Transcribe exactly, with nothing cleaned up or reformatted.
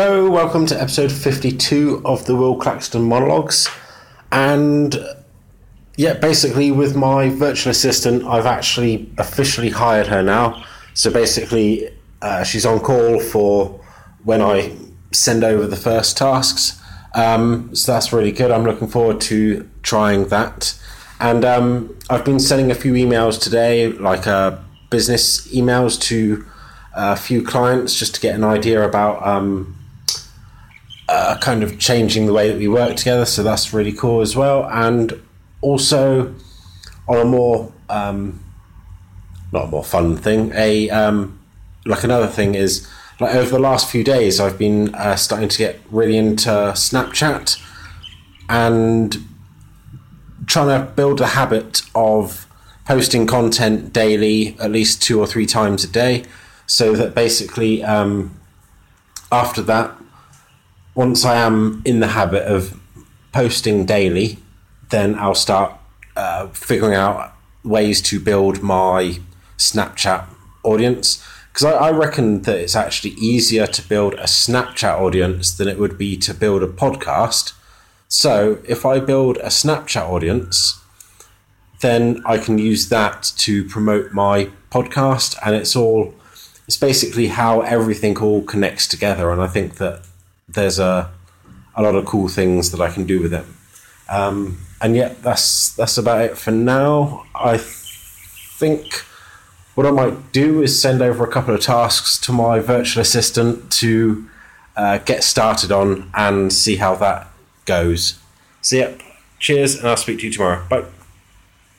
Hello, welcome to episode fifty-two of the Will Claxton Monologues. And yeah, basically with my virtual assistant, I've actually officially hired her now. So basically uh, she's on call for when I send over the first tasks. Um, so that's really good. I'm looking forward to trying that. And um, I've been sending a few emails today, like uh, business emails to a few clients just to get an idea about um, uh, kind of changing the way that we work together. So that's really cool as well. And also on a more, um, not a more fun thing, a um, like another thing is like over the last few days, I've been uh, starting to get really into Snapchat and trying to build a habit of posting content daily, at least two or three times a day. So that basically um, after that, once I am in the habit of posting daily, then I'll start uh, figuring out ways to build my Snapchat audience. Because I, I reckon that it's actually easier to build a Snapchat audience than it would be to build a podcast. So if I build a Snapchat audience, then I can use that to promote my podcast, and it's all... It's basically how everything all connects together, and I think that there's a a lot of cool things that I can do with it. Um, and yeah, that's that's about it for now. I th- think what I might do is send over a couple of tasks to my virtual assistant to uh, get started on and see how that goes. So yeah, cheers, and I'll speak to you tomorrow. Bye.